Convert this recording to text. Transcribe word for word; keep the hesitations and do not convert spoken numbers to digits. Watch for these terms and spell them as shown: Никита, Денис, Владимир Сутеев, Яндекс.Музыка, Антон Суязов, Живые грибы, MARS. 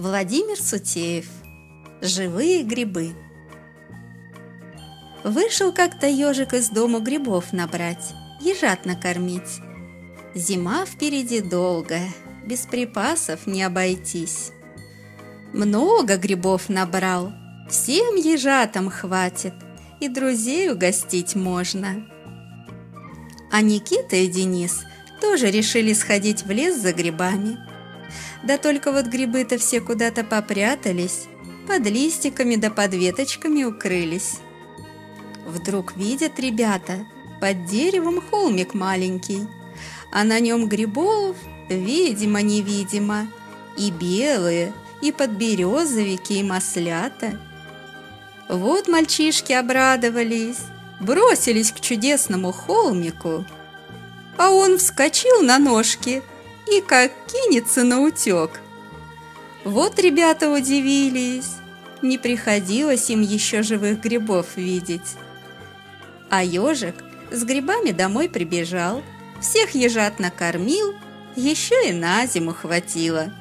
Владимир Сутеев. Живые грибы. Вышел как-то ежик из дому грибов набрать, ежат накормить. Зима впереди долгая, без припасов не обойтись. Много грибов набрал, всем ежатам хватит, и друзей угостить можно. А Никита и Денис тоже решили сходить в лес за грибами. Да только вот грибы-то все куда-то попрятались, под листиками да под веточками укрылись. Вдруг видят ребята под деревом холмик маленький, а на нем грибов, видимо-невидимо, и белые, и подберезовики, и маслята. Вот мальчишки обрадовались, бросились к чудесному холмику, а он вскочил на ножки и как кинется наутек. Вот ребята удивились, не приходилось им еще живых грибов видеть. А ежик с грибами домой прибежал, всех ежат накормил, еще и на зиму хватило.